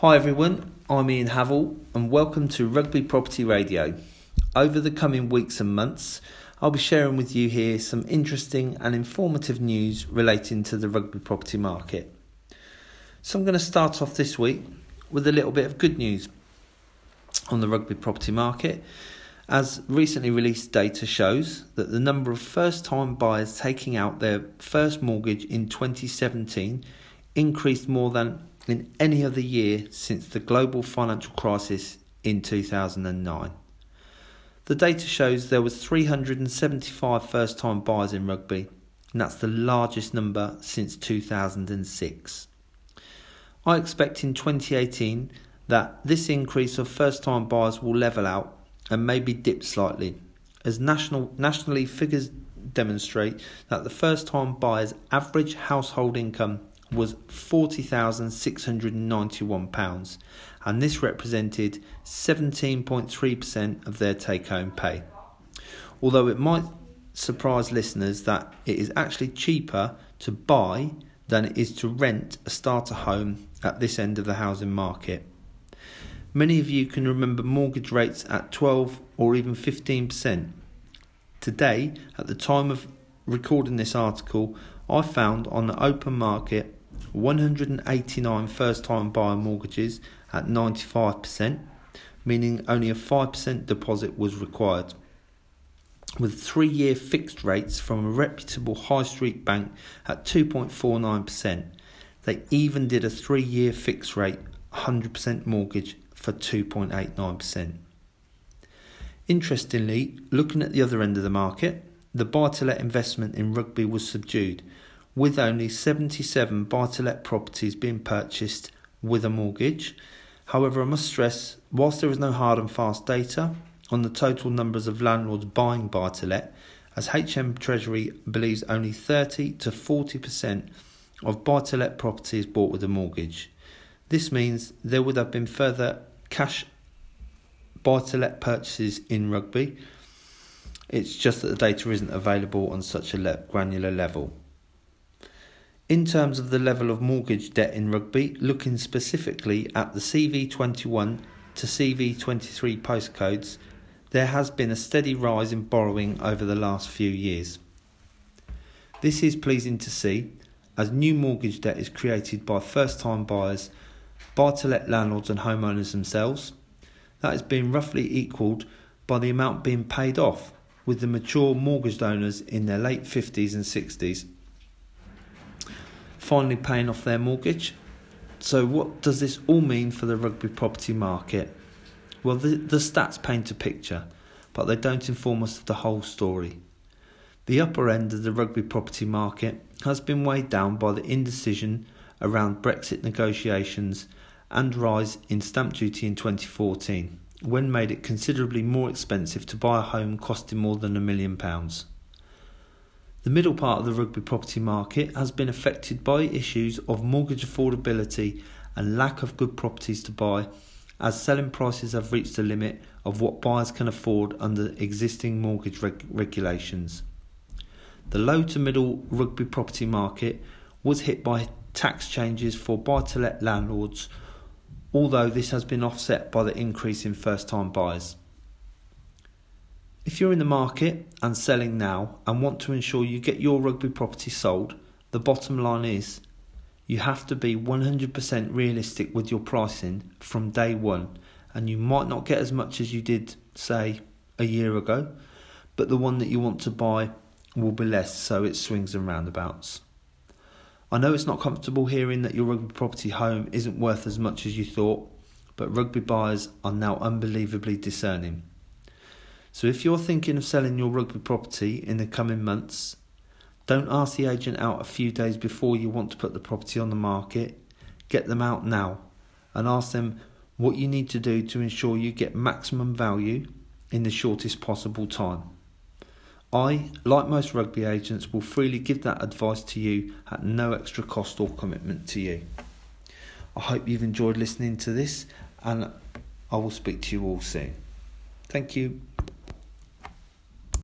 Hi everyone, I'm Ian Havell and welcome to Rugby Property Radio. Over the coming weeks and months, I'll be sharing with you here some interesting and informative news relating to the rugby property market. So I'm going to start off this week with a little bit of good news on the rugby property market, as recently released data shows that the number of first-time buyers taking out their first mortgage in 2017 increased more than in any other year since the global financial crisis in 2009. The data shows there was 375 first-time buyers in rugby, and that's the largest number since 2006. I expect in 2018 that this increase of first-time buyers will level out and maybe dip slightly, as nationally figures demonstrate that the first-time buyers' average household income was £40,691, and this represented 17.3% of their take-home pay. Although it might surprise listeners that it is actually cheaper to buy than it is to rent a starter home at this end of the housing market. Many of you can remember mortgage rates at 12 or even 15%. Today, at the time of recording this article, I found on the open market 189 first-time buyer mortgages at 95%, meaning only a 5% deposit was required, with 3-year fixed rates from a reputable high street bank at 2.49%. They even did a 3-year fixed rate 100% mortgage for 2.89%. Interestingly, looking at the other end of the market, the buy-to-let investment in rugby was subdued, with only 77 buy-to-let properties being purchased with a mortgage. However, I must stress, whilst there is no hard and fast data on the total numbers of landlords buying buy-to-let, as HM Treasury believes only 30 to 40% of buy-to-let properties bought with a mortgage. This means there would have been further cash buy-to-let purchases in rugby. It's just that the data isn't available on such a granular level. In terms of the level of mortgage debt in rugby, looking specifically at the CV21 to CV23 postcodes, there has been a steady rise in borrowing over the last few years. This is pleasing to see, as new mortgage debt is created by first-time buyers, buy-to-let landlords and homeowners themselves. That is being roughly equalled by the amount being paid off, with the mature mortgaged owners in their late 50s and 60s finally paying off their mortgage. So what does this all mean for the rugby property market? Well, the stats paint a picture, but they don't inform us of the whole story. The upper end of the rugby property market has been weighed down by the indecision around Brexit negotiations and rise in stamp duty in 2014. When made it considerably more expensive to buy a home costing more than £1 million. The middle part of the rugby property market has been affected by issues of mortgage affordability and lack of good properties to buy, as selling prices have reached the limit of what buyers can afford under existing mortgage regulations. The low to middle rugby property market was hit by tax changes for buy-to-let landlords, although this has been offset by the increase in first-time buyers. If you're in the market and selling now and want to ensure you get your rugby property sold, the bottom line is you have to be 100% realistic with your pricing from day one, and you might not get as much as you did, say, a year ago, but the one that you want to buy will be less, so it swings and roundabouts. I know it's not comfortable hearing that your rugby property home isn't worth as much as you thought, but rugby buyers are now unbelievably discerning. So if you're thinking of selling your rugby property in the coming months, don't ask the agent out a few days before you want to put the property on the market. Get them out now and ask them what you need to do to ensure you get maximum value in the shortest possible time. I, like most rugby agents, will freely give that advice to you at no extra cost or commitment to you. I hope you've enjoyed listening to this, and I will speak to you all soon. Thank you.